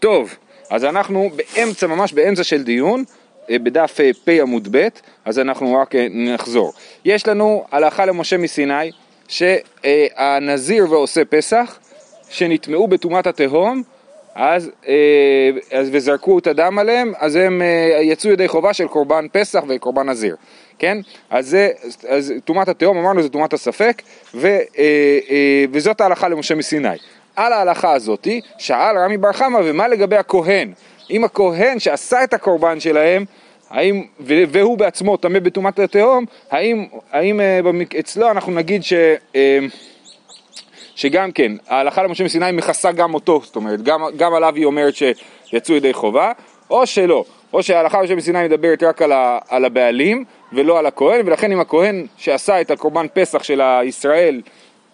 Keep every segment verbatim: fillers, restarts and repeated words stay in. טוב, אז אנחנו באמצע, ממש באמצע של דיון, בדף פי עמוד ב', אז אנחנו רק נחזור. יש לנו הלכה למשה מסיני, שהנזיר ועושה פסח, שנטמעו בתומת התהום, אז, אז וזרקו את הדם עליהם, אז הם יצאו ידי חובה של קורבן פסח וקורבן נזיר, כן? אז זה, אז תומת התהום, אמרנו, זה תומת הספק, ו, וזאת ההלכה למשה מסיני. על ההלכה הזאת, שאל רמי ברחמה, ומה לגבי הכהן? אם הכהן שעשה את הקורבן שלהם, האם, והוא בעצמו תמה בתומת התהום, האם, האם אצלו אנחנו נגיד ש... שגם כן, ההלכה למשה מסיני מכסה גם אותו, זאת אומרת, גם, גם עליו היא אומרת שיצאו ידי חובה, או שלא, או שההלכה למשה מסיני מדברת רק על, ה, על הבעלים, ולא על הכהן, ולכן אם הכהן שעשה את הקורבן פסח של הישראל,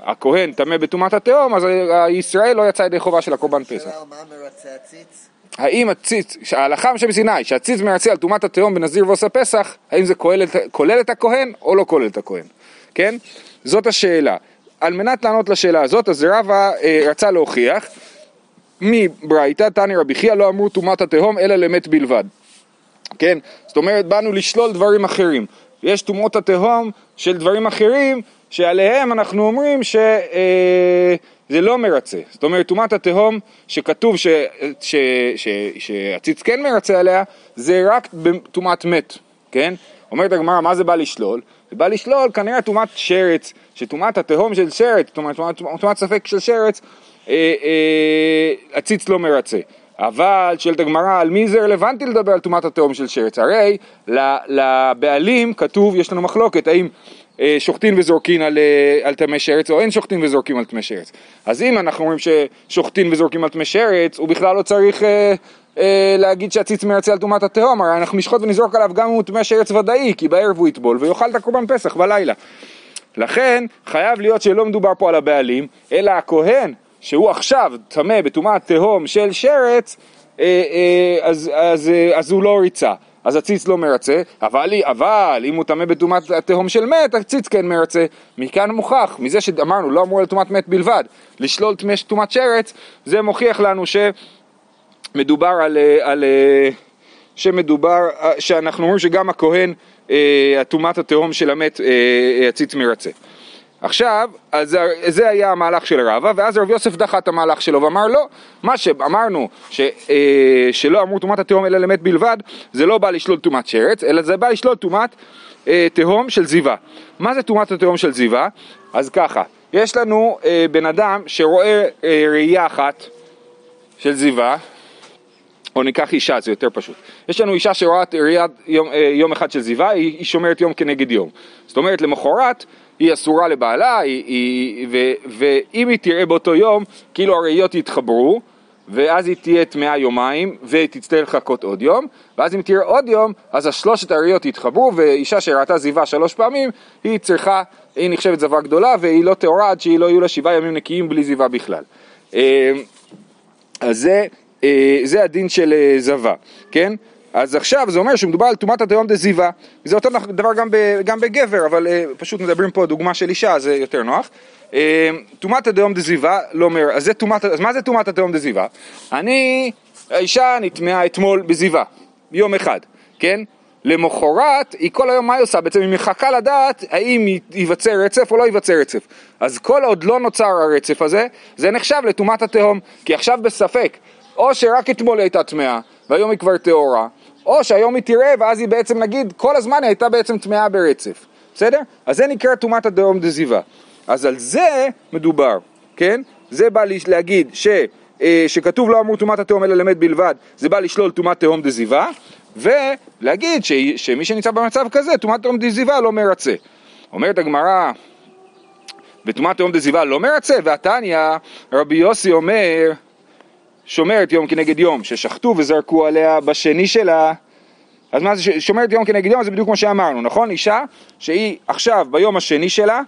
הכהן תמה בתומת התהום, אז הישראל לא יצא ידי חובה של הקורבן פסח. שאלה, מה מרצה הציץ? האם הציץ, ההלכה למשה מסיני, שהציץ מרצה על תומת התהום בנזיר ועושה פסח, האם זה כולל, כולל את הכהן או לא כולל את הכהן? כן? זאת השאלה. על מנת לענות לשאלה הזאת, אז רבה אה, רצה להוכיח מברייתא תני רבי חיה לא אמרו תומת התהום אלא למת בלבד. כן? זאת אומרת, באנו לשלול דברים אחרים. יש תומות התהום של דברים אחרים שעליהם אנחנו אומרים ש... אה, זה לא מרצה. זאת אומרת, תומת התהום שכתוב ש, ש, ש, שהציץ כן מרצה עליה, זה רק בתומת מת, כן? אומרת הגמרא, מה זה בא לשלול? זה בא לשלול כנראה תומת שרץ, שתומת התהום של שרץ, תומת, תומת, תומת ספק של שרץ, אה, אה, הציץ לא מרצה. אבל שואלת הגמרא, על מי זה רלוונטי לדבר על תומת התהום של שרץ? הרי לבעלים כתוב, יש לנו מחלוקת, האם... שוחטין וזורקין על, על תמי שרץ, או אין שוחטין וזורקים על תמי שרץ. אז אם אנחנו אומרים ששוחטין וזורקים על תמי שרץ, הוא בכלל לא צריך אה, אה, להגיד שהציץ מרצה על תומת התהום, הרי אנחנו נשחוט ונזרוק עליו גם הוא תמי שרץ ודאי, כי בערב הוא יטבול ויאכל את הקורבן פסח בלילה. לכן חייב להיות שלא מדובר פה על הבעלים, אלא הכהן, שהוא עכשיו תמי בתומת התהום של שרץ, אה, אה, אז, אז, אה, אז הוא לא ריצה. אז הציץ לא מרצה, אבל, אבל אם הוא תמה בתומת התהום של מת, הציץ כן מרצה. מכאן מוכח, מזה שאמרנו, לא אמרו על תומת מת בלבד, לשלול תומת שרץ, זה מוכיח לנו שמדובר על, על שמדובר, שאנחנו אומרים שגם הכהן, תומת התהום של המת, הציץ מרצה. עכשיו, אז זה היה המהלך של רבה, ואז רבי יוסף דחה את המהלך שלו ואמר לא, מה שאמרנו ש, אה, שלא אמרו תומת התהום אלא למת בלבד, זה לא בא לשלול תומת שרץ, אלא זה בא לשלול תומת אה, תהום של זיווה. מה זה תומת התהום של זיווה? אז ככה, יש לנו אה, בן אדם שרואה אה, ראייה אחת של זיווה, או ניקח אישה, זה יותר פשוט. יש לנו אישה שרואה ראייה יום, אה, יום אחד של זיווה, היא, היא שומרת יום כנגד יום. זאת אומרת, למחרת, היא אסורה לבעלה, היא, היא, ו, ואם היא תראה באותו יום, כאילו הראיות יתחברו, ואז היא תהיה תמאה יומיים, ותצטרך לחכות עוד יום, ואז אם תראה עוד יום, אז השלושת הראיות יתחברו, ואישה שראתה זיווה שלוש פעמים, היא צריכה, היא נחשבת זווה גדולה, והיא לא תאורה עד שהיא לא יהיו לה שבעה ימים נקיים בלי זיווה בכלל. אז זה, זה הדין של זווה, כן? אז עכשיו זה אומר שמדובר על תומת התהום דזיווה, זה אותו דבר גם, ב, גם בגבר, אבל uh, פשוט מדברים פה דוגמה של אישה, זה יותר נוח. Uh, תומת התהום דזיווה, לא אומר, אז, אז מה זה תומת התהום דזיווה? אני, האישה נטמעה אתמול בזיווה, יום אחד, כן? למחרת, היא כל היום מה היא עושה? בעצם היא מחכה לדעת האם ייווצר רצף או לא ייווצר רצף. אז כל עוד לא נוצר הרצף הזה, זה נחשב לתומת התהום, כי עכשיו בספק, או שרק אתמול הייתה טמאה, והיום היא כבר תאורה, או שהיום היא תראה, ואז היא בעצם נגיד, כל הזמן היא הייתה בעצם תמאה ברצף. בסדר? אז זה נקרא תומת התהום דזיווה. אז על זה מדובר, כן? זה בא להגיד ש, שכתוב לא אמרו תומת התהום אלא למת בלבד, זה בא לשלול תומת תהום דזיווה, ולהגיד ש, שמי שנמצא במצב כזה, תומת תהום דזיווה לא מרצה. אומרת הגמרא, ותומת תהום דזיווה לא מרצה, והתניא, רבי יוסי אומר, שומרת יום כנגד יום, ששחטו וזרקו עליה בשני שלה, אז מה זה שומרת יום כנגד יום, זה בדיוק כמו שאמרנו, נכון? אישה שהיא עכשיו ביום השני שלה,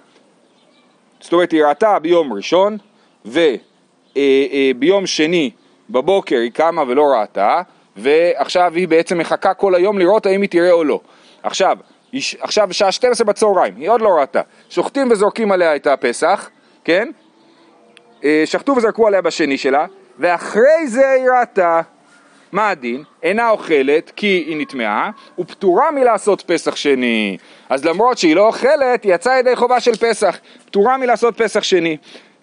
זאת אומרת היא ראתה ביום ראשון, וביום שני בבוקר היא קמה ולא ראתה, ועכשיו היא בעצם מחכה כל היום לראות האם היא תראה או לא. עכשיו, עכשיו שעה שתים עשרה בצהריים, היא עוד לא ראתה, שוחטים וזורקים עליה את הפסח, כן? שחטו וזרקו עליה בשני שלה, ואחרי זה היא ראתה, מה הדין? אינה אוכלת כי היא נטמעה, ופטורה מלעשות פסח שני. אז למרות שהיא לא אוכלת, היא יצאה ידי חובה של פסח, פטורה מלעשות פסח שני.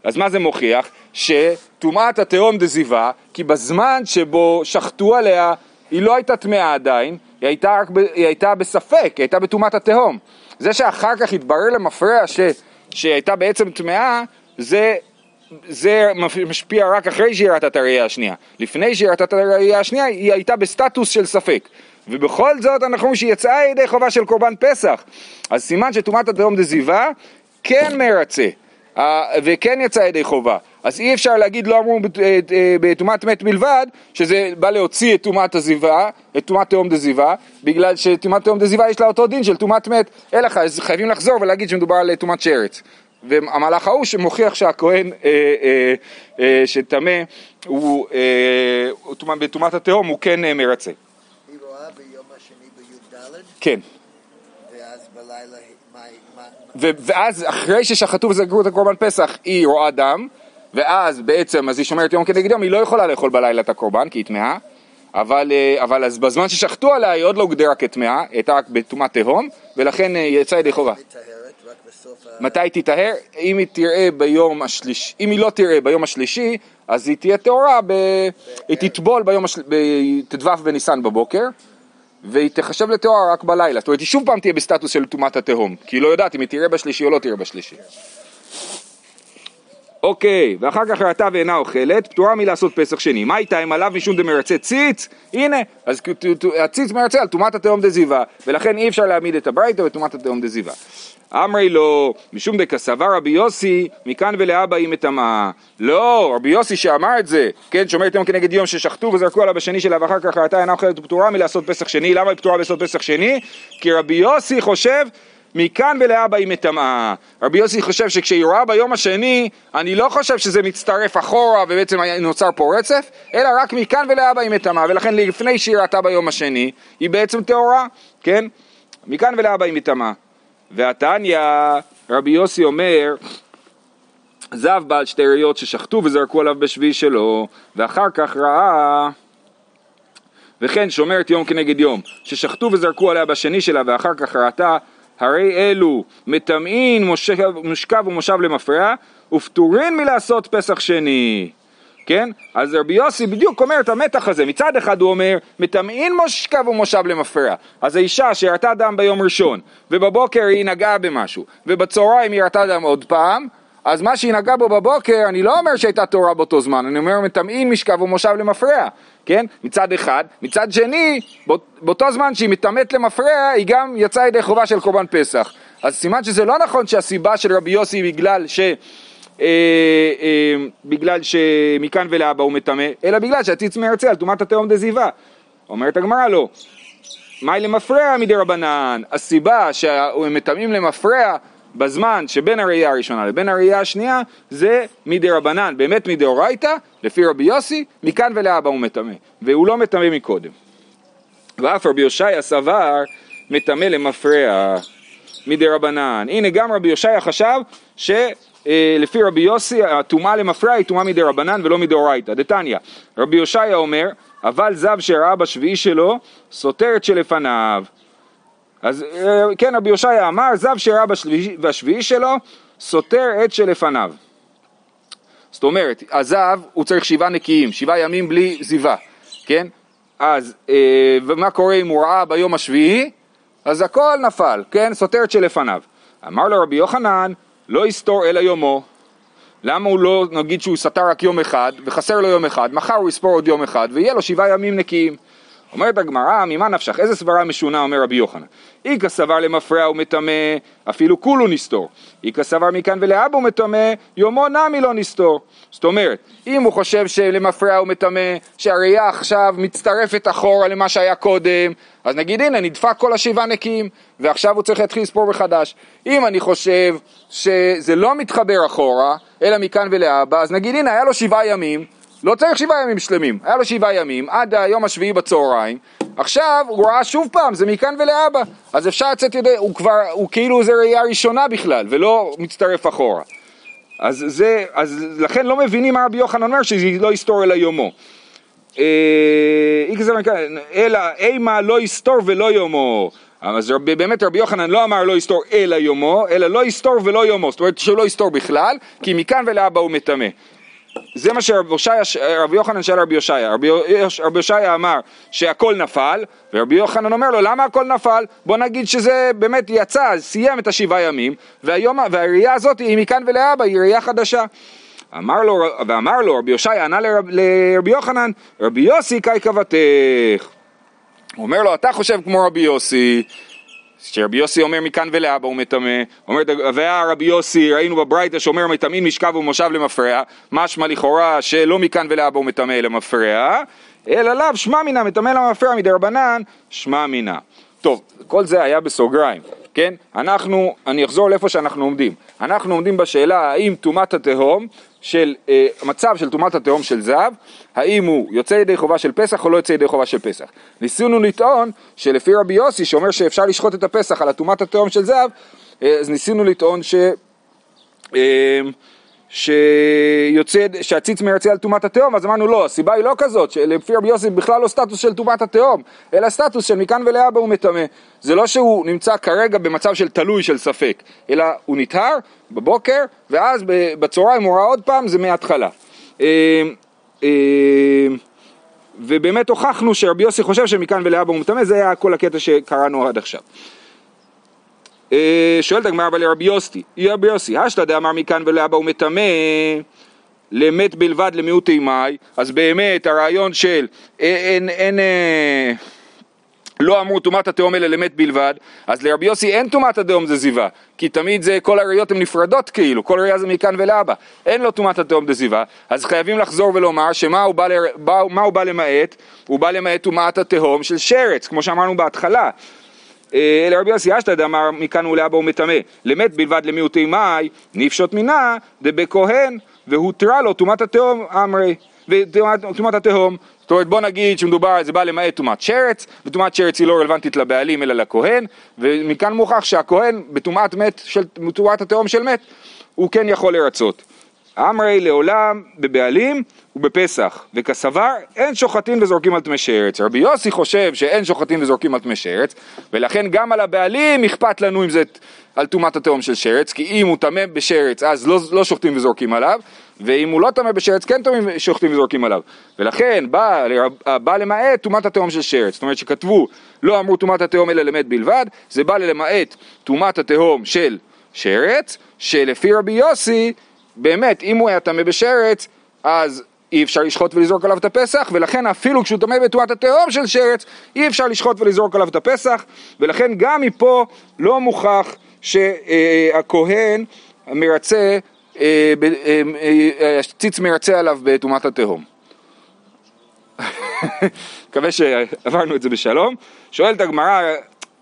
אז מה זה מוכיח? שטומאת התהום דזיבה, כי בזמן שבו שחטו עליה, היא לא הייתה טמאה עדיין, היא הייתה, ב... היא הייתה בספק, היא הייתה בטומאת התהום. זה שאחר כך התברר למפרע ש... שהיא הייתה בעצם טמאה, זה... זה משפיע רק אחרי שהיא ראתה את הראייה השנייה. לפני שהיא ראתה את הראייה השנייה, היא הייתה בסטטוס של ספק. ובכל זאת אנחנו שיצאה ידי חובה של קורבן פסח. אז סימן שטומאת התהום דזיבה כן מרצה, וכן יצאה ידי חובה. אז אי אפשר להגיד, לא אמרו בטומאת מת בלבד, שזה בא להוציא את טומאת הזיבה, את טומאת תהום דזיבה, בגלל שטומאת תהום דזיבה יש לה אותו דין של טומאת מת. אלא חייבים לחזור ולהגיד שמדובר על טומאת שרץ. והמהלך ההוא שמוכיח שהכהן אה, אה, אה, שטמא הוא אה, בטומאת התהום הוא כן אה, מרצה. היא רואה ביום השני בי"ד? כן. ואז בלילה מה, מה, ו- ואז אחרי ששחטו וזגרו את הקורבן פסח היא רואה דם, ואז בעצם אז היא שומרת יום כנגד יום, היא לא יכולה לאכול בלילה את הקורבן כי היא טמאה, אבל, אה, אבל אז בזמן ששחטו עליה היא עוד לא גדרה כטמאה, הייתה רק בטומאת תהום, ולכן אה, יצאה ידי חובה. מתי היא תטהר? אם היא תראה ביום השלישי, אם היא לא תראה ביום השלישי, אז היא תהיה טהורה, ב... היא תטבול ביום השלישי, ב... תדבף בניסן בבוקר, והיא תחשב לטהורה רק בלילה. זאת אומרת, היא שוב פעם תהיה בסטטוס של טומאת התהום, כי היא לא יודעת אם היא תראה בשלישי או לא תראה בשלישי. אוקיי, ואחר כך ראתה ואינה אוכלת, פטורה מלעשות פסח שני. מה הייתה אם עליו משום דמרצה ציץ? הנה, אז הציץ מרצה על טומאת התהום דזיבה, ולכן אי אפשר להעמיד את הברייתא וטומאת התהום דזיבה. אמרי לו, משום דקסבה רבי יוסי, מכאן ולהבא היא מטמאה. לא, רבי יוסי שאמר את זה, כן, שומרת יום כנגד יום ששחטו וזרקו עליו בשני שלה, ואחר כך ראתה אינה אוכלת פטורה מלעשות פסח שני. למה היא פטורה מלעשות פסח שני? כי רבי יוסי חושב, מכאן ולהבא היא מטמאה. רבי יוסי חושב שכשהיא רואה ביום השני, אני לא חושב שזה מצטרף אחורה ובעצם נוצר פה רצף, אלא רק מכאן ולהבא היא מטמאה, ולכן לפני שהיא ראתה ביום השני, היא בעצם טהורה, כן? מכאן ולהבא היא מטמאה. והתניא, רבי יוסי אומר, זב בעל שתי ראיות ששחטו וזרקו עליו בשביעי שלו, ואחר כך ראה, וכן שומרת יום כנגד יום, ששחטו וזרקו עליה בשני שלה, ואחר כך ראתה, הרי אלו מטמאין מושכב ומושב למפרע, ופטורין מלעשות פסח שני. כן? אז רבי יוסי בדיוק אומר את המתח הזה. מצד אחד הוא אומר, מטמאין מושכב ומושב למפרע. אז האישה שראתה דם ביום ראשון, ובבוקר היא נגעה במשהו, ובצהריים היא ראתה דם עוד פעם, אז מה שהיא נגעה בו בבוקר, אני לא אומר שהייתה תורה באותו זמן, אני אומר מטמאין משכב ומושב למפרע. כן? מצד אחד. מצד שני, באותו זמן שהיא מטמאת למפרע, היא גם יצאה ידי חובה של קורבן פסח. אז סימן שזה לא נכון שהסיבה של רבי יוסי בגלל ש... בגלל שמכאן ולהבא הוא מטמא, אלא בגלל שהציץ מרצה על טומאת התהום דזיבה. אומרת הגמרא לו, מהי למפרע מדי רבנן? הסיבה שמטמאים למפרע בזמן שבין הראייה הראשונה לבין הראייה השנייה זה מדי רבנן, באמת מדי אורייתא, לפי רבי יוסי מכאן ולהבא הוא מטמא, והוא לא מטמא מקודם. ואף רבי יושעי הסבר מטמא למפרע מדי רבנן. הנה גם רבי יושעי חשב ש לפי רבי יוסי, הטומאה למפרע היא טומאה מדי רבנן ולא מדאורייתא. דתניא, רבי יושעי אומר, אבל זב שראה בשביעי שלו, סותרת שלפניו. אז כן, רבי יושעי אמר, זב שראה בשביעי שלו, סותר את שלפניו. זאת אומרת, הזב הוא צריך שבעה נקיים, שבעה ימים בלי זיבה, כן? אז, ומה קורה אם הוא ראה ביום השביעי? אז הכל נפל, כן? סותרת שלפניו. אמר לו רבי יוחנן, לא יסתור אלא יומו. למה הוא לא נגיד שהוא סתר רק יום אחד וחסר לו יום אחד, מחר הוא יספור עוד יום אחד ויהיה לו שבעה ימים נקיים. אומרת הגמרא, ממה נפשך? איזה סברה משונה? אומר רבי יוחנן, איכא סבר למפרע ומטמא אפילו כולו נסתור, איכא סבר מכאן ולהבא ומטמא יומו נמי לא נסתור. זאת אומרת, אם הוא חושב שלמפרע ומטמא שהראייה עכשיו מצטרפת אחורה למה שהיה קודם, אז נגיד הנה נדפק כל השבעה נקיים ועכשיו הוא צריך להתחיל לספור מחדש. אם אני חושב שזה לא מתחבר אחורה אלא מכאן ולהבא, אז נגיד הנה היה לו שבעה ימים, לא צריך שבעה ימים שלמים, היה לו שבעה ימים עד היום השביעי בצהריים, עכשיו הוא ראה שוב פעם, זה מכאן ולהבא, אז אפשר לצאת ידי, הוא כבר, הוא כאילו זה ראייה ראשונה בכלל ולא מצטרף אחורה. אז זה, אז לכן לא מבינים מה רבי יוחנן אומר שזה לא יסתור אלא יומו. אלא אימה לא יסתור ולא יומו. אז באמת רבי יוחנן לא אמר לא יסתור אלא יומו, אלא לא יסתור ולא יומו. זאת אומרת שהוא לא יסתור בכלל, כי מכאן ולהבא הוא מטמא. זה מה שרבי יוחנן שאל רבי יושעי. רבי יושעי אמר שהכל נפל, ורבי יוחנן אומר לו למה הכל נפל? בוא נגיד שזה באמת יצא, סיים את השבעה ימים, והראייה הזאת היא מכאן ולהבא, היא ראייה חדשה. אמר לו, ואמר לו רבי יושעי ענה לרב, לרבי יוחנן, רבי יוסי קאי כבתך. הוא אומר לו אתה חושב כמו רבי יוסי, שרבי יוסי אומר מכאן ולהבא הוא מטמא, אומר והרבי יוסי ראינו בברייתא שאומר מטמאין משכב ומושב למפרע, משמע לכאורה שלא מכאן ולהבא הוא מטמא למפרע, אלא לאו שמע מינה מטמא למפרע מדרבנן שמע מינה. טוב, כל זה היה בסוגריים, כן? אנחנו, אני אחזור לאיפה שאנחנו עומדים. אנחנו עומדים בשאלה האם תומת התהום של, אה, מצב של תומת התהום של זב, האם הוא יוצא ידי חובה של פסח או לא יוצא ידי חובה של פסח. ניסינו לטעון שלפי רבי יוסי שאומר שאפשר לשחוט את הפסח על תומת התהום של זב, אה, אז ניסינו לטעון ש... אה, שיוצא, שהציץ מרצה על תומת התהום, אז אמרנו לא, הסיבה היא לא כזאת, שלפי רבי יוסי בכלל לא סטטוס של תומת התהום, אלא סטטוס של מכאן ולהבא הוא מטמא. זה לא שהוא נמצא כרגע במצב של תלוי של ספק, אלא הוא נטהר בבוקר, ואז בצהריים הוא ראה עוד פעם, זה מההתחלה. ובאמת הוכחנו שרבי יוסי חושב שמכאן ולהבא הוא מטמא, זה היה כל הקטע שקראנו עד עכשיו. שואלת הגמרא אבל לרבי יוסי, רבי יוסי, השתא דאמר מכאן ולהבא הוא מטמא, למת בלבד למיעוט אימי. אז באמת הרעיון של אין, אין, אין, לא אמרו תומת התהום אלא למת בלבד, אז לרבי יוסי אין תומת התהום זה זיווה, כי תמיד זה כל הראיות הן נפרדות כאילו, כל ראייה זה מכאן ולהבא, אין לו תומת התהום זה זיווה, אז חייבים לחזור ולומר שמה הוא בא, לר... בא, מה הוא בא למעט, הוא בא למעט תומת התהום של שרץ, כמו שאמרנו בהתחלה, אלא רבי יוסי אשתא דאמר מכאן ולהבא הוא מטמא, למת בלבד למיעוטי מאי, נפשות מינה דבכהן והותרה לו תומת התהום אמרי, ותומת התהום. זאת אומרת בוא נגיד שמדובר, זה בא למעט תומת שרץ, ותומת שרץ היא לא רלוונטית לבעלים אלא לכהן, ומכאן מוכח שהכהן בתומת מת של תומת התהום של מת הוא כן יכול לרצות. אמרי לעולם בבעלים ובפסח, וכסבר אין שוחטים וזורקים על טמא שרץ. רבי יוסי חושב שאין שוחטים וזורקים על טמא שרץ, ולכן גם על הבעלים אכפת לנו אם זה על תומת התהום של שרץ, כי אם הוא טמא בשרץ אז לא, לא שוחטים וזורקים עליו, ואם הוא לא טמא בשרץ כן טמאים שוחטים וזורקים עליו, ולכן בא, בא למעט תומת התהום של שרץ. זאת אומרת שכתבו לא אמרו תומת התהום אלא למת בלבד, זה בא למעט תומת התהום של שרץ, שלפי רבי יוסי באמת, אם הוא היה טמא בשרץ, אז אי אפשר לשחוט ולזרוק עליו את הפסח, ולכן אפילו כשהוא טמא בתומת התהום של שרץ, אי אפשר לשחוט ולזרוק עליו את הפסח, ולכן גם מפה לא מוכח שהכהן מרצה, הציץ מרצה עליו בתומת התהום. מקווה שעברנו את זה בשלום. שואלת הגמרא,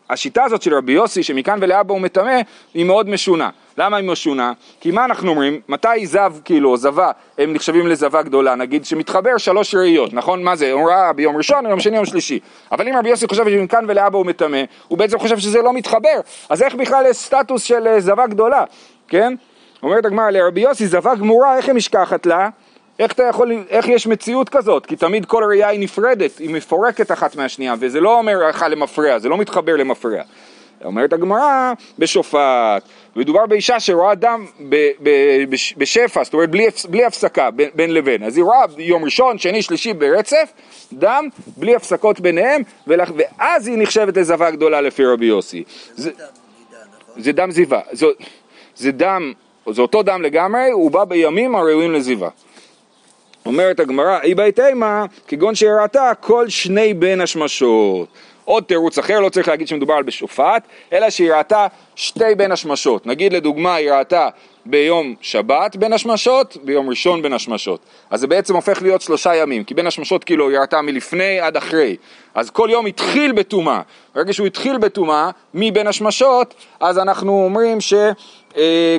השיטה הזאת של רבי יוסי שמכאן ולהבא הוא מטמא היא מאוד משונה. למה היא משונה? כי מה אנחנו אומרים? מתי זב כאילו, זבה, הם נחשבים לזבה גדולה, נגיד שמתחבר שלוש ראיות, נכון? מה זה? הוא ראה ביום ראשון, יום שני, יום שלישי. אבל אם רבי יוסי חושב שמכאן ולהבא הוא מטמא, הוא בעצם חושב שזה לא מתחבר, אז איך בכלל יש סטטוס של זבה גדולה? כן? אומרת הגמרא לרבי יוסי, זבה גמורה, איך היא משכחת לה? איך אתה יכול, איך יש מציאות כזאת? כי תמיד כל ראייה היא נפרדת, היא מפורקת אחת מהשנייה, וזה לא אומר אחד למפרע, זה לא מתחבר למפרע. אומרת הגמרא בשופט, ודובר באישה שרואה דם ב, ב, ב, בשפע, זאת אומרת בלי, בלי הפסקה בין, בין לבין, אז היא רואה יום ראשון, שני, שלישי ברצף, דם בלי הפסקות ביניהם, ולך, ואז היא נחשבת לזבה גדולה לפי רבי יוסי. זה, זה, זה דם זיווה, זה, זה דם, זה אותו דם לגמרי, הוא בא בימים הראויים לזיווה. אומרת הגמרא, אי בית אימה, כגון שהראתה כל שני בין השמשות. עוד תירוץ אחר, לא צריך להגיד שמדובר על בשופט, אלא שהיא ראתה שתי בין השמשות. נגיד לדוגמה, היא ראתה ביום שבת בין השמשות, ביום ראשון בין השמשות. אז זה בעצם הופך להיות שלושה ימים, כי בין השמשות כאילו היא ראתה מלפני עד אחרי. אז כל יום התחיל בתומה. ברגע שהוא התחיל בתומה, מבין השמשות, אז אנחנו אומרים ש...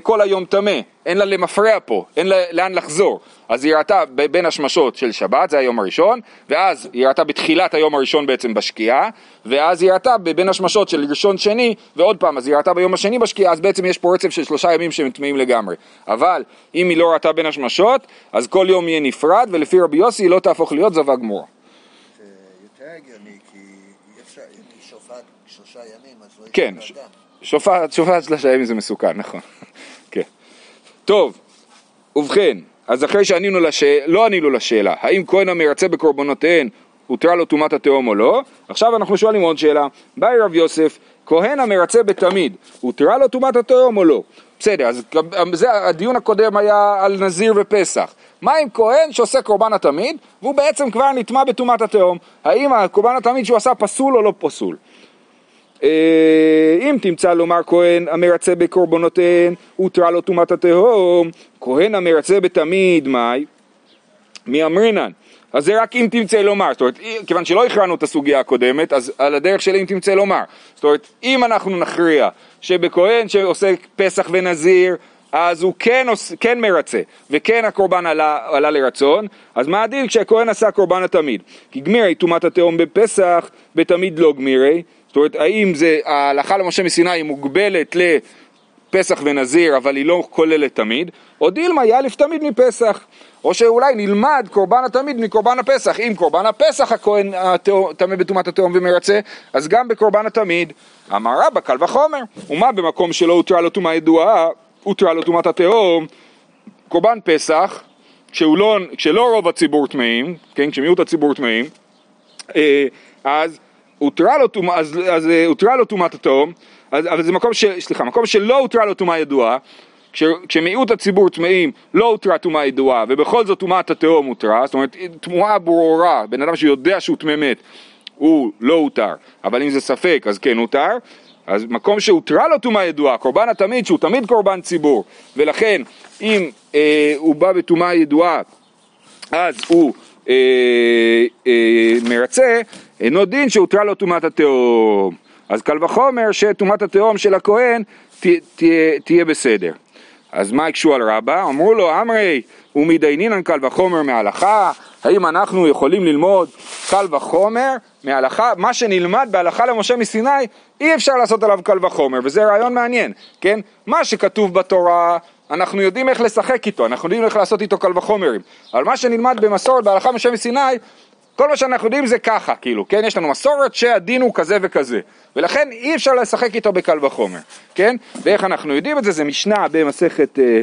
כל היום תמה, אין לה למפרע פה, אין לה לאן לחזור. אז היא ראתה בין השמשות של שבת, זה היום הראשון, ואז היא ראתה בתחילת היום הראשון בעצם בשקיעה, ואז היא ראתה בין השמשות של ראשון שני, ועוד פעם, אז היא ראתה ביום השני בשקיעה, אז בעצם יש פה רצף של שלושה ימים שהם תמאים לגמרי. אבל אם היא לא ראתה בין השמשות, אז כל יום יהיה נפרד, ולפי רבי יוסי היא לא תהפוך להיות זווה גמורה. זה יותר הגיוני, כי היא שופעת שלושה ימים, אז לא כן, ש... שופעת שלושה ימים זה מסוכן, נכון. כן. טוב, ובכן, אז אחרי שענינו לשאלה, לא ענינו לשאלה, האם כהן המרצה בקורבנותיהן, הותרה לו תומת התאום או לא? עכשיו אנחנו שואלים עוד שאלה, באי רב יוסף, כהן המרצה בתמיד, הותרה לו תומת התאום או לא? בסדר, אז זה, הדיון הקודם היה על נזיר ופסח. מה עם כהן שעושה קורבן התמיד, והוא בעצם כבר נטמע בתומת התאום? האם הקורבן התמיד שהוא עשה פסול או לא פסול? אם תמצא לומר כהן המרצה בקורבנותיהן, הותרה לו תומת התהום, כהן המרצה בתמיד, מאי? מי אמרינן? אז זה רק אם תמצא לומר, זאת אומרת, כיוון שלא הכרענו את הסוגיה הקודמת, אז על הדרך של אם תמצא לומר, זאת אומרת, אם אנחנו נכריע שבכהן שעושה פסח ונזיר, אז הוא כן, כן מרצה, וכן הקורבן עלה, עלה לרצון, אז מה הדין כשהכהן עשה קורבן התמיד? כי גמירי תומת התהום בפסח, בתמיד לא גמירי, זאת אומרת, האם זה, ההלכה למשה מסיני היא מוגבלת לפסח ונזיר, אבל היא לא כוללת תמיד, או דילמה יאלף תמיד מפסח, או שאולי נלמד קורבן התמיד מקורבן הפסח, אם קורבן הפסח הכהן תמה בתומת התאום ומרצה, אז גם בקורבן התמיד, אמר רבה קל וחומר, ומה במקום שלא הותרה לו תומה ידועה, הותרה לו תומת התאום, קורבן פסח, כשלא, כשלא רוב הציבור תמאים, כן, כשמיעוט הציבור תמאים, אז, הותרה לו תומה, אז, אז הותרה לו תומת התאום, אבל זה מקום ש, סליחה, מקום שלא הותרה לו תומה ידועה, כש, כשמיעוט הציבור תמאים לא הותרה תומה ידועה, ובכל זאת תומת התאום הותרה, זאת אומרת, תמועה ברורה, בן אדם שיודע שהוא תמא מת, הוא לא הותר, אבל אם זה ספק, אז כן הותר, אז מקום שהותרה לו תומה ידועה, קורבן התמיד, שהוא תמיד קורבן ציבור, ולכן, אם אה, הוא בא בתומה ידועה, אז הוא אה, אה, מרצה, אינו דין שהותרה לו תומת התאום. אז קל וחומר שתומת התאום של הכהן תה, תה, תהיה בסדר. אז מה הקשו על רבה? אמרו לו, אמרי, ומדיינינן קל וחומר מההלכה, האם אנחנו יכולים ללמוד קל וחומר מההלכה? מה שנלמד בהלכה למשה מסיני, אי אפשר לעשות עליו קל וחומר, וזה רעיון מעניין, כן? מה שכתוב בתורה, אנחנו יודעים איך לשחק איתו, אנחנו יודעים איך לעשות איתו קל וחומרים, אבל מה שנלמד במסורת בהלכה למשה מסיני, כל מה שאנחנו יודעים זה ככה, כאילו, כן? יש לנו מסורת שהדין הוא כזה וכזה, ולכן אי אפשר לשחק איתו בקל וחומר, כן? ואיך אנחנו יודעים את זה? זה משנה במסכת אה,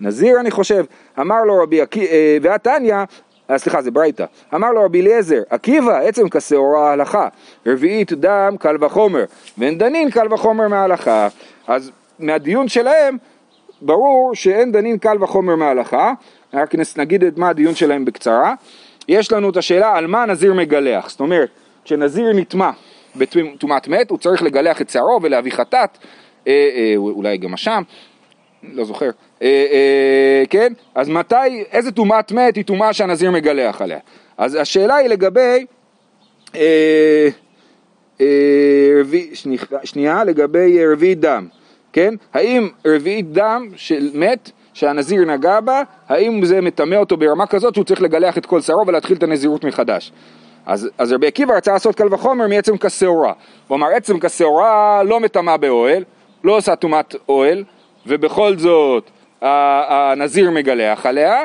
נזיר, אני חושב, אמר לו רבי עקיבא, אה, והתניה, אה, סליחה, זה ברייטה, אמר לו רבי אליעזר, עקיבא, עצם כסעורה ההלכה, רביעית דם קל וחומר, ואין דנין קל וחומר מההלכה, אז מהדיון שלהם, ברור שאין דנין קל וחומר מההלכה, רק נגיד את מה הדיון שלהם בקצרה, יש לנו את השאלה על מה הנזיר מגלח, זאת אומרת, כשנזיר נטמע בתומת מת, הוא צריך לגלח את שערו ולהביא חטאת, אה, אה, אולי גם אשם, לא זוכר, אה, אה, כן? אז מתי, איזה תומת מת היא תומה שהנזיר מגלח עליה? אז השאלה היא לגבי, אה, אה, רבי, שני, שנייה, לגבי רביעית דם, כן? האם רביעית דם של מת, שהנזיר נגע בה, האם זה מטמא אותו ברמה כזאת שהוא צריך לגלח את כל שרו ולהתחיל את הנזירות מחדש. אז, אז רבי עקיבא רצה לעשות קל וחומר מעצם כסעורה. הוא אמר, עצם כסעורה לא מטמא באוהל, לא עושה תומת אוהל, ובכל זאת הנזיר מגלח עליה,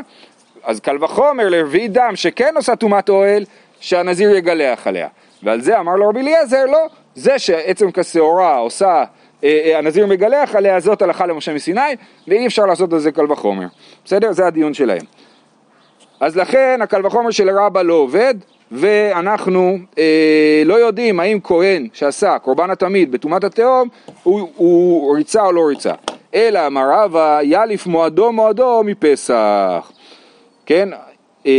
אז קל וחומר לרביעית דם שכן עושה תומת אוהל, שהנזיר יגלח עליה. ועל זה אמר לו רבי אליעזר, לא, זה שעצם כסעורה עושה הנזיר מגלח עליה זאת הלכה למשה מסיני, ואי אפשר לעשות את זה קל וחומר. בסדר? זה הדיון שלהם. אז לכן הקל וחומר של רבה לא עובד, ואנחנו אה, לא יודעים האם כהן שעשה קורבן התמיד בתומת התאום, הוא, הוא ריצה או לא ריצה. אלא אמר רבה יאליף מועדו מועדו מפסח. כן?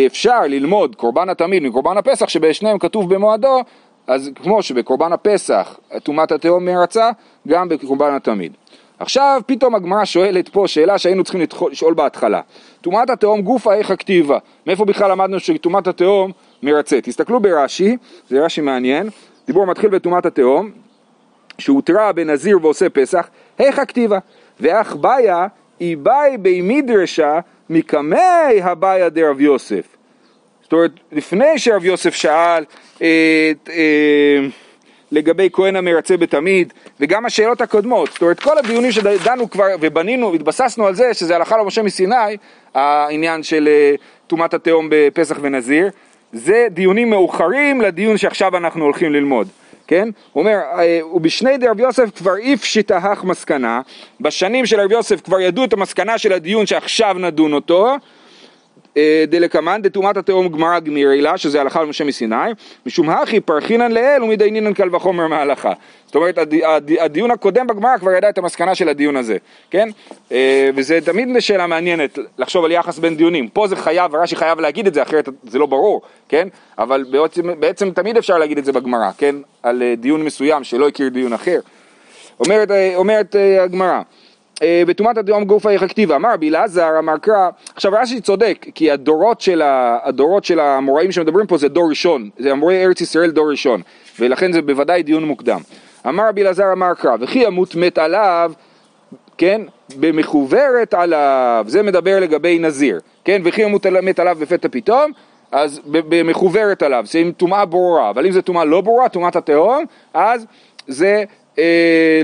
אפשר ללמוד קורבן התמיד מקורבן הפסח, שבשניהם כתוב במועדו, אז כמו שבקורבן הפסח, תומת התאום מרצה, גם בקורבן התמיד. עכשיו פתאום הגמרא שואלת פה שאלה שהיינו צריכים לשאול בהתחלה. תומת התאום גופה איך הכתיבה? מאיפה בכלל למדנו שתומת התאום מרצה? תסתכלו ברש"י, זה רש"י מעניין. דיבור מתחיל בתומת התאום, שהותרה בנזיר ועושה פסח, איך הכתיבה? ואח ביה איבאי בי מדרשה מקמי הבעיה דרב יוסף. זאת אומרת, לפני שרב יוסף שאל את, את, לגבי כהן המרצה בתמיד, וגם השאלות הקודמות, זאת אומרת, כל הדיונים שדנו כבר ובנינו, התבססנו על זה, שזה הלכה למשה מסיני, העניין של תומת התאום בפסח ונזיר, זה דיונים מאוחרים לדיון שעכשיו אנחנו הולכים ללמוד. כן? הוא אומר, ובשני דרב יוסף כבר איף שיטהך מסקנה, בשנים של רב יוסף כבר ידעו את המסקנה של הדיון שעכשיו נדון אותו, דלקמן, דתומת התאום גמרא גמירילה, שזה הלכה למשה מסיני, משום הכי פרחינן לאל ומדעינינן קל וחומר מההלכה. זאת אומרת, הדיון הקודם בגמרא כבר ידע את המסקנה של הדיון הזה, כן? וזה תמיד שאלה מעניינת, לחשוב על יחס בין דיונים. פה זה חייב, הרש"י חייב להגיד את זה, אחרת זה לא ברור, כן? אבל בעצם, בעצם תמיד אפשר להגיד את זה בגמרא, כן? על דיון מסוים שלא הכיר דיון אחר. אומרת, אומרת הגמרא, בתומת התאום גופה יכתיבה, אמר רבי אליעזר, אמר קרא. עכשיו רש"י צודק, כי הדורות של, הדורות של המוראים שמדברים פה זה דור ראשון, זה המוראי ארץ ישראל דור ראשון, ולכן זה בוודאי דיון מוקדם. אמר רבי אליעזר, אמר קרא, וכי ימות מת עליו, כן, במחוברת עליו, זה מדבר לגבי נזיר, כן, וכי ימות מת עליו בפתע פתאום, אז במחוברת עליו, זה עם תומעה ברורה, אבל אם זה תומעה לא ברורה, תומת התאום, אז זה...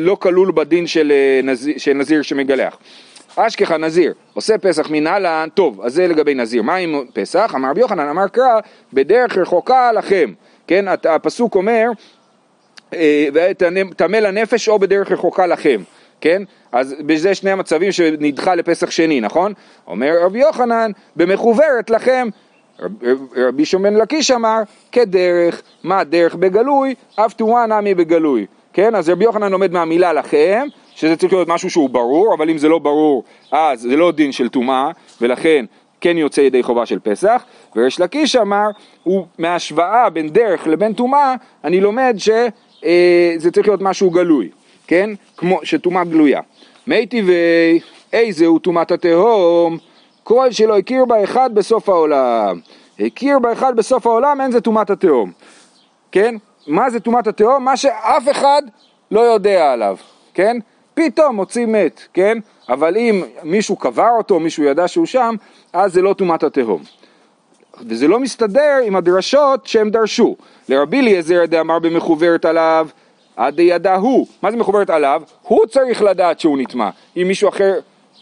לא כלול בדין של נזיר, של נזיר שמגלח. אשכח הנזיר, עושה פסח מן הלן, טוב, אז זה לגבי נזיר. מה עם פסח? אמר רבי יוחנן, אמר קרא, בדרך רחוקה לכם. כן, הפסוק אומר, תמה לנפש או בדרך רחוקה לכם. כן, אז בזה שני המצבים שנדחה לפסח שני, נכון? אומר רבי יוחנן, במחוברת לכם, רבי שמעון לקיש אמר, כדרך, מה דרך בגלוי, אף תומה נמי בגלוי. כן, אז רבי יוחנן עומד מהמילה לכם, שזה צריך להיות משהו שהוא ברור, אבל אם זה לא ברור, אז זה לא דין של תומה, ולכן כן יוצא ידי חובה של פסח. וריש לקיש אמר, הוא מהשוואה בין דרך לבין תומה, אני לומד שזה צריך להיות משהו גלוי, כן? כמו שתומה גלויה. מי טבעי, איזהו תומת התהום, כל שלא הכיר בה אחד בסוף העולם. הכיר בה אחד בסוף העולם, אין זה תומת התהום, כן? מה זה תומת התאום? מה שאף אחד לא יודע עליו, כן? פתאום מוציא מת, כן? אבל אם מישהו קבר אותו, מישהו ידע שהוא שם, אז זה לא תומת התאום. וזה לא מסתדר עם הדרשות שהם דרשו. לרבי אליעזר דאמר במחוברת עליו, עד ידע הוא. מה זה מחוברת עליו? הוא צריך לדעת שהוא נטמע. אם מישהו אחר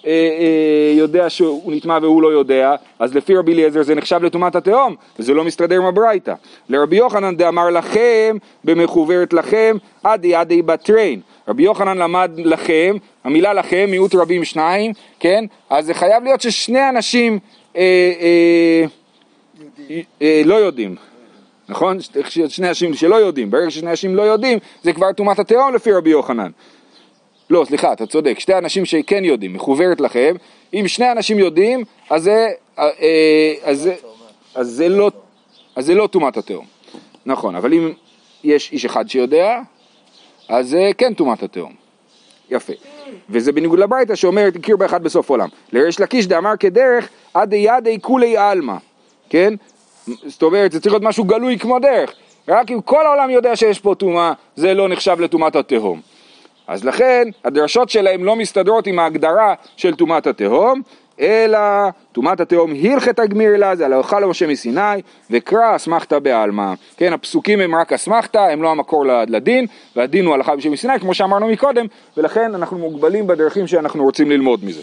אה, אה, יודע שהוא נטמע והוא לא יודע, אז לפי רבי אליעזר זה נחשב לתומת התאום, וזה לא מסתדר עם הברייתא. לרבי יוחנן דאמר לכם, במחוברת לכם, עדי עדי בטרין. רבי יוחנן למד לכם, המילה לכם, מיעוט רבים שניים, כן? אז זה חייב להיות ששני אנשים אה, אה, אה, אה, לא יודעים. נכון? שני אנשים שלא יודעים. ברגע ששני אנשים לא יודעים, זה כבר תומת התאום לפי רבי יוחנן. לא, סליחה, אתה צודק, שתי אנשים שכן יודעים, מחוברת לכם, אם שני אנשים יודעים, אז זה, אז זה לא, אז זה לא תומת התאום. נכון, אבל אם יש איש אחד שיודע, אז זה כן תומת התאום. יפה. וזה בניגוד לברייתא שאומרת, הכיר באחד בסוף עולם. לריש לקיש דאמר כדרך, עדי ידי כולי עלמא. כן? זאת אומרת, זה צריך להיות משהו גלוי כמו דרך. רק אם כל העולם יודע שיש פה תומה, זה לא נחשב לתומת התאום. אז לכן הדרשות שלהם לא מסתדרות עם ההגדרה של תומת התהום, אלא תומת התהום הלכת הגמיר לה, זה הלכה למשה מסיני, וקרא אסמכתא בעלמא. כן, הפסוקים הם רק אסמכתא, הם לא המקור לדין, והדין הוא הלכה למשה מסיני, כמו שאמרנו מקודם, ולכן אנחנו מוגבלים בדרכים שאנחנו רוצים ללמוד מזה.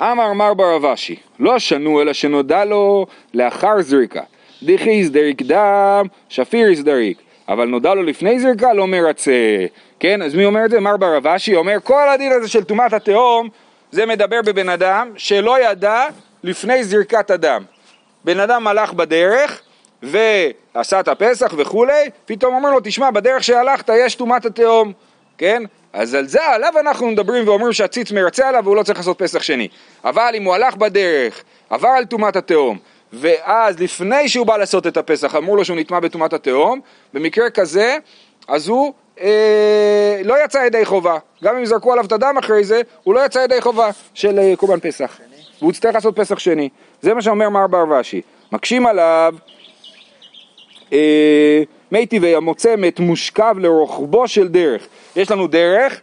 אמר מר בר רב אשי, לא שנו אלא שנודע לו לאחר זריקה, דכי הזדריק דם, שפיר הזדריק, אבל נודע לו לפני זריקה לא מרצה. כן, אז מי אומר את זה? מר בר רב אשי אומר, כל הדין הזה של תומת התאום, זה מדבר בבן אדם שלא ידע לפני זריקת הדם. בן אדם הלך בדרך, ועשה את הפסח וכו', פתאום אומר לו, תשמע, בדרך שהלכת יש תומת התאום. כן? אז על זה עליו אנחנו מדברים ואומרים שהציץ מרצה עליו, והוא לא צריך לעשות פסח שני. אבל אם הוא הלך בדרך, עבר על תומת התאום, ואז לפני שהוא בא לעשות את הפסח, אמרו לו שהוא נטמע בתומת התאום, במקרה כזה, אז הוא... אה, לא יצא ידי חובה, גם אם זרקו עליו את הדם אחרי זה, הוא לא יצא ידי חובה של אה, קורבן פסח, והוא צריך לעשות פסח שני. זה מה שאומר מר בר רב אשי, מקשים עליו אה, מי טבעי המוצא מת מושכב לרוחבו של דרך. יש לנו דרך,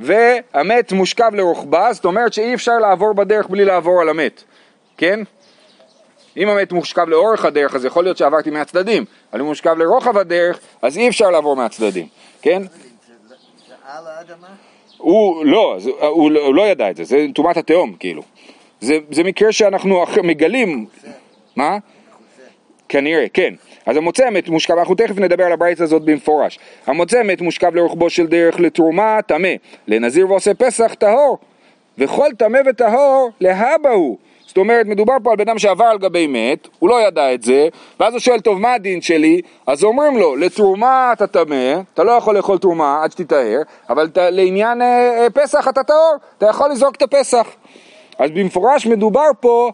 והמת מושכב לרוחבה, זאת אומרת שאי אפשר לעבור בדרך בלי לעבור על המת, כן? אם המת מושכב לאורך הדרך, אז יכול להיות שעברתי מהצדדים, אבל אם מושכב לרוחב הדרך, אז אי אפשר לעבור מהצדדים, כן? זה על האדמה? הוא לא, הוא לא ידע את זה, זה תומת התאום, כאילו. זה מקרה שאנחנו מגלים, מה? כנראה, כן. אז המוצא מת מושכב, אנחנו תכף נדבר על הברייתא הזאת במפורש. המוצא מת מושכב לרוחבו של דרך לתרומה, טמא. לנזיר ועושה פסח, טהור. וכל טמא וטהור, להבא הוא. זאת אומרת, מדובר פה על בן אדם שעבר על גבי מת, הוא לא ידע את זה, ואז הוא שואל, טוב, מה הדין שלי? אז אומרים לו, לתרומה אתה טמא, אתה לא יכול לאכול תרומה עד שתטהר, אבל לעניין פסח אתה טהור, אתה יכול לזרוק את הפסח. אז במפורש מדובר פה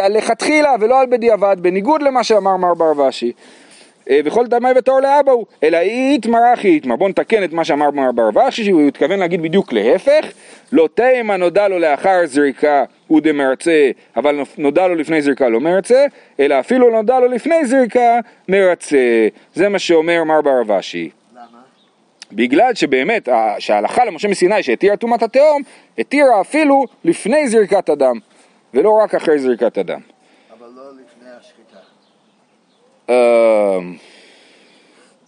על לכתחילה ולא על בדיעבד, בניגוד למה שאמר מר בר רב אשי. וכל טמא וטהור לאבא הוא, אלא איתמר אחי איתמר. בוא נתקן את מה שאמר מר בר רב אשי, שהוא התכוון להגיד בדיוק להפך, לא תימא נודע לו לאחר זריקה הוא דמרצה, אבל נודע לו לפני זריקה לא מרצה, אלא אפילו נודע לו לפני זריקה מרצה. זה מה שאומר מר בר רב אשי. בגלל שבאמת, שההלכה למשה מסיני שהתירה טומאת התהום, התירה אפילו לפני זריקת הדם, ולא רק אחרי זריקת הדם. אבל לא לפני השחיטה. אה,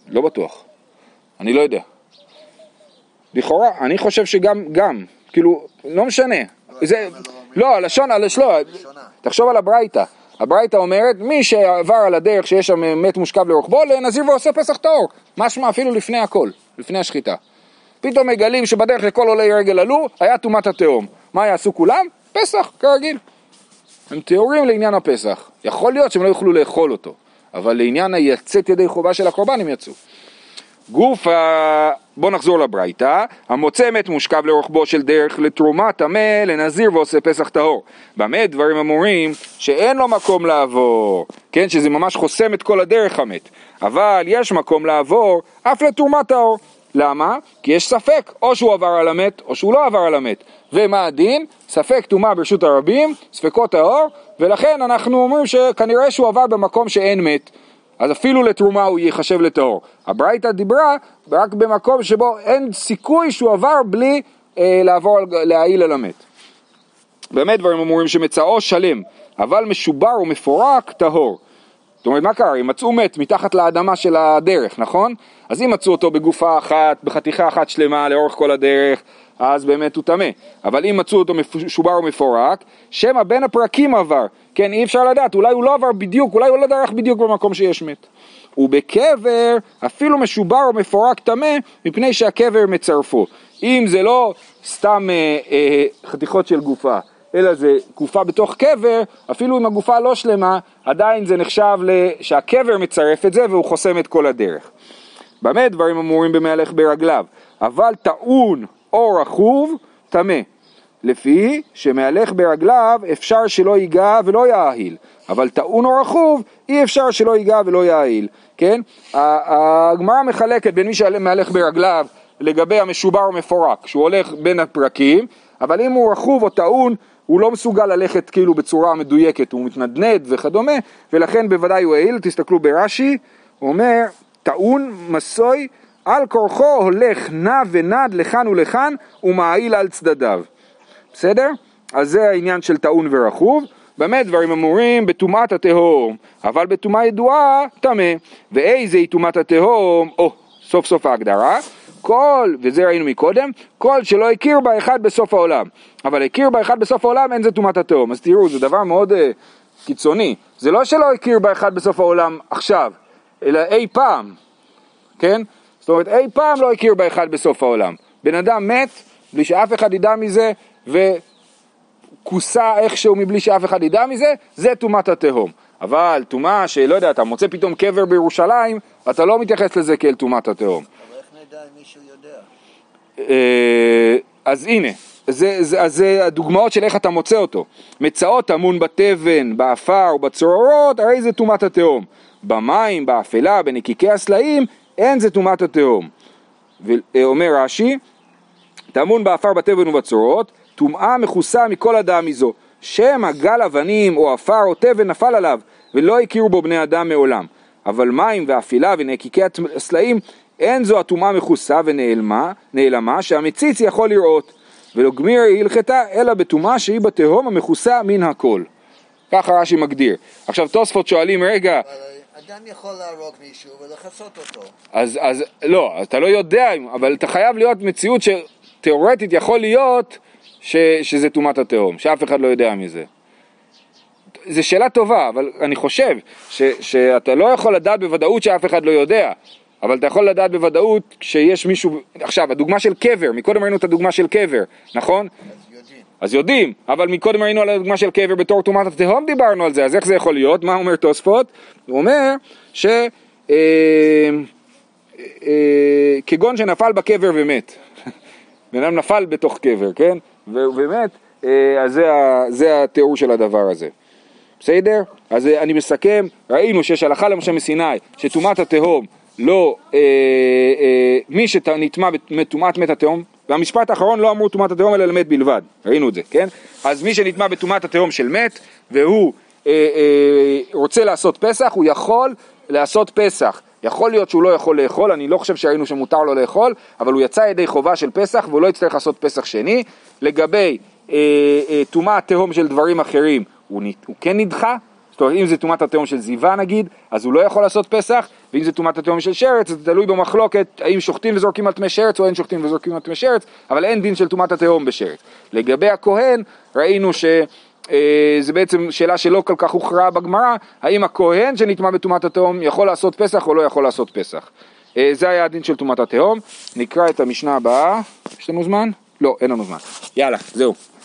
לא בטוח. אני לא יודע. לכאורה, אני חושב שגם, גם, כאילו, לא משנה. זה, לא, הלשון, הלשון, תחשוב על הברייתא. הברייתא אומרת, מי שעבר על הדרך שיש שם מת מושכב לרוחבו, לנזיר ועושה פסח טהור. משמע אפילו לפני הכל, לפני השחיטה. פתאום מגלים שבדרך לכל עולי רגל עלו, היה טומאת התהום. מה יעשו כולם? פסח, כרגיל. הם תיאורים לעניין הפסח. יכול להיות שהם לא יוכלו לאכול אותו, אבל לעניין היצאת ידי חובה של הקורבן הם יצאו. גוף, בוא נחזור לברייתא, המוצא מת מושכב לרוחבו של דרך לתרומה טמא, לנזיר ועושה פסח טהור. באמת דברים אמורים שאין לו מקום לעבור, כן, שזה ממש חוסם את כל הדרך המת, אבל יש מקום לעבור אף לתרומה טהור. למה? כי יש ספק, או שהוא עבר על המת או שהוא לא עבר על המת. ומה הדין? ספק טומאה ברשות הרבים, ספקות טהור, ולכן אנחנו אומרים שכנראה שהוא עבר במקום שאין מת, אז אפילו לתרומה הוא ייחשב לטהור. הברייתא דיברה רק במקום שבו אין סיכוי שהוא עבר בלי אה, לעבור להעיל על המת. באמת דברים אמורים שמצאו שלם, אבל משובר ומפורק טהור. זאת אומרת, מה קרה? אם מצאו מת מתחת לאדמה של הדרך, נכון? אז אם מצאו אותו בגופה אחת, בחתיכה אחת שלמה לאורך כל הדרך, אז באמת הוא טמא. אבל אם מצאו אותו משובר ומפורק, שמא בין הפרקים עבר. כן, אי אפשר לדעת, אולי הוא לא עבר בדיוק, אולי הוא לא דרך בדיוק במקום שיש מת. ובקבר אפילו משובר ומפורק טמא, מפני שהקבר מצרפו. אם זה לא סתם אה, אה, חתיכות של גופה, אלא זה גופה בתוך קבר, אפילו אם הגופה לא שלמה, עדיין זה נחשב שהקבר מצרף את זה, והוא חוסם את כל הדרך. באמת דברים אמורים במהלך ברגליו, אבל טעון או רכוב טמא, לפי שמהלך ברגליו אפשר שלא ייגע ולא יאהיל, אבל טעון או רכוב אי אפשר שלא ייגע ולא יאהיל, כן? הגמרא מחלקת בין מי שמהלך ברגליו לגבי המשובר ומפורק, שהוא הולך בין הפרקים, אבל אם הוא רכוב או טעון, הוא לא מסוגל ללכת כאילו בצורה מדויקת, הוא מתנדנד וכדומה, ולכן בוודאי הוא העיל. תסתכלו ברש"י, הוא אומר, טעון מסוי, על כורחו הולך נע ונד לכאן ולכאן, ומעיל על צדדיו. בסדר? אז זה העניין של טעון ורחוב. באמת דברים אמורים בטומאת התהום, אבל בטומאה ידועה טמא. ואיזה היא טומאת התהום? או, סוף סוף ההגדרה. כל, וזה ראינו מקודם, כל שלא הכיר בה אחד בסוף העולם. אבל הכיר בה אחד בסוף העולם, אין זה טומאת התהום. אז תראו, זה דבר מאוד uh, קיצוני. זה לא שלא הכיר בה אחד בסוף העולם עכשיו, אלא אי פעם. כן? זאת אומרת, אי פעם לא הכיר בה אחד בסוף העולם. בן אדם מת, בלי שאף אחד ידע מזה, וכוסה איכשהו מבלי שאף אחד ידע מזה, זה טומאת התהום. אבל טומאה שלא יודע, אתה מוצא פתאום קבר בירושלים, אתה לא מתייחס לזה כאל טומאת התהום. מישהו יודע. אז הנה, זה, זה, זה הדוגמאות של איך אתה מוצא אותו. מצאות טמון בטבן, באפר ובצרורות, הרי זה טומאת התהום. במים, באפלה, בנקיקי הסלעים, אין זה טומאת התהום. ואומר רש"י, טמון באפר, בטבן ובצרורות, טומאה מכוסה מכל אדם מזו, שמא גל אבנים או אפר או טבן נפל עליו, ולא הכירו בו בני אדם מעולם. אבל מים ואפלה ונקיקי הסלעים, אין זו התומה מחוסה ונעלמה, נעלמה שהמציץ יכול לראות, ולא גמיר היא הלכתה אלא בתומה שהיא בתהום המחוסה מן הכל. ככה רש"י מגדיר. עכשיו תוספות שואלים, רגע, אדם יכול להרוג מישהו ולחסות אותו. אז, אז לא, אתה לא יודע, אבל אתה חייב להיות מציאות שתיאורטית יכול להיות ש, שזה תומת התהום, שאף אחד לא יודע מזה. זו שאלה טובה, אבל אני חושב ש, שאתה לא יכול לדעת בוודאות שאף אחד לא יודע, אבל אתה יכול לדעת בוודאות שיש מישהו. עכשיו, הדוגמה של קבר, מקודם ראינו את הדוגמה של קבר, נכון? אז יודעים. אז יודעים, אבל מקודם ראינו על הדוגמה של קבר בתור תומת התהום דיברנו על זה, אז איך זה יכול להיות? מה אומר תוספות? הוא אומר ש... אה, אה, כגון שנפל בקבר ומת. בינם נפל בתוך קבר, כן? ובאמת, אה, אז זה, ה, זה התיאור של הדבר הזה. בסדר? אז אני מסכם, ראינו שיש הלכה למשה מסיני, שתומת התהום, לא, אה, אה, מי שנטמא בתומת מת התהום, והמשפט האחרון לא אמרו תומת התהום אלא למת בלבד, ראינו את זה, כן? אז מי שנטמא בתומת התהום של מת, והוא אה, אה, רוצה לעשות פסח, הוא יכול לעשות פסח, יכול להיות שהוא לא יכול לאכול, אני לא חושב שראינו שמותר לו לאכול, אבל הוא יצא ידי חובה של פסח, והוא לא יצטרך לעשות פסח שני. לגבי אה, אה, תומת התהום של דברים אחרים, הוא, הוא כן נדחה, זאת אומרת, אם זה תומת התהום של זיווה נגיד, אז הוא לא יכול לעשות פסח, ואם זה תומת התהום של שרץ, זה תלוי במחלוקת, האם שוחטים וזורקים על תמי שרץ, או אין שוחטים וזורקים על תמי שרץ, אבל אין דין של תומת התהום בשרץ. לגבי הכהן, ראינו ש... זה בעצם שאלה שלא כל כך הוכרעה בגמרא, האם הכהן שנטמא בתומת התהום יכול לעשות פסח או לא יכול לעשות פסח. זה היה הדין של תומת התהום. נקרא את המשנה הבאה, יש לנו זמן? לא, אין לנו זמן. יאללה, זהו.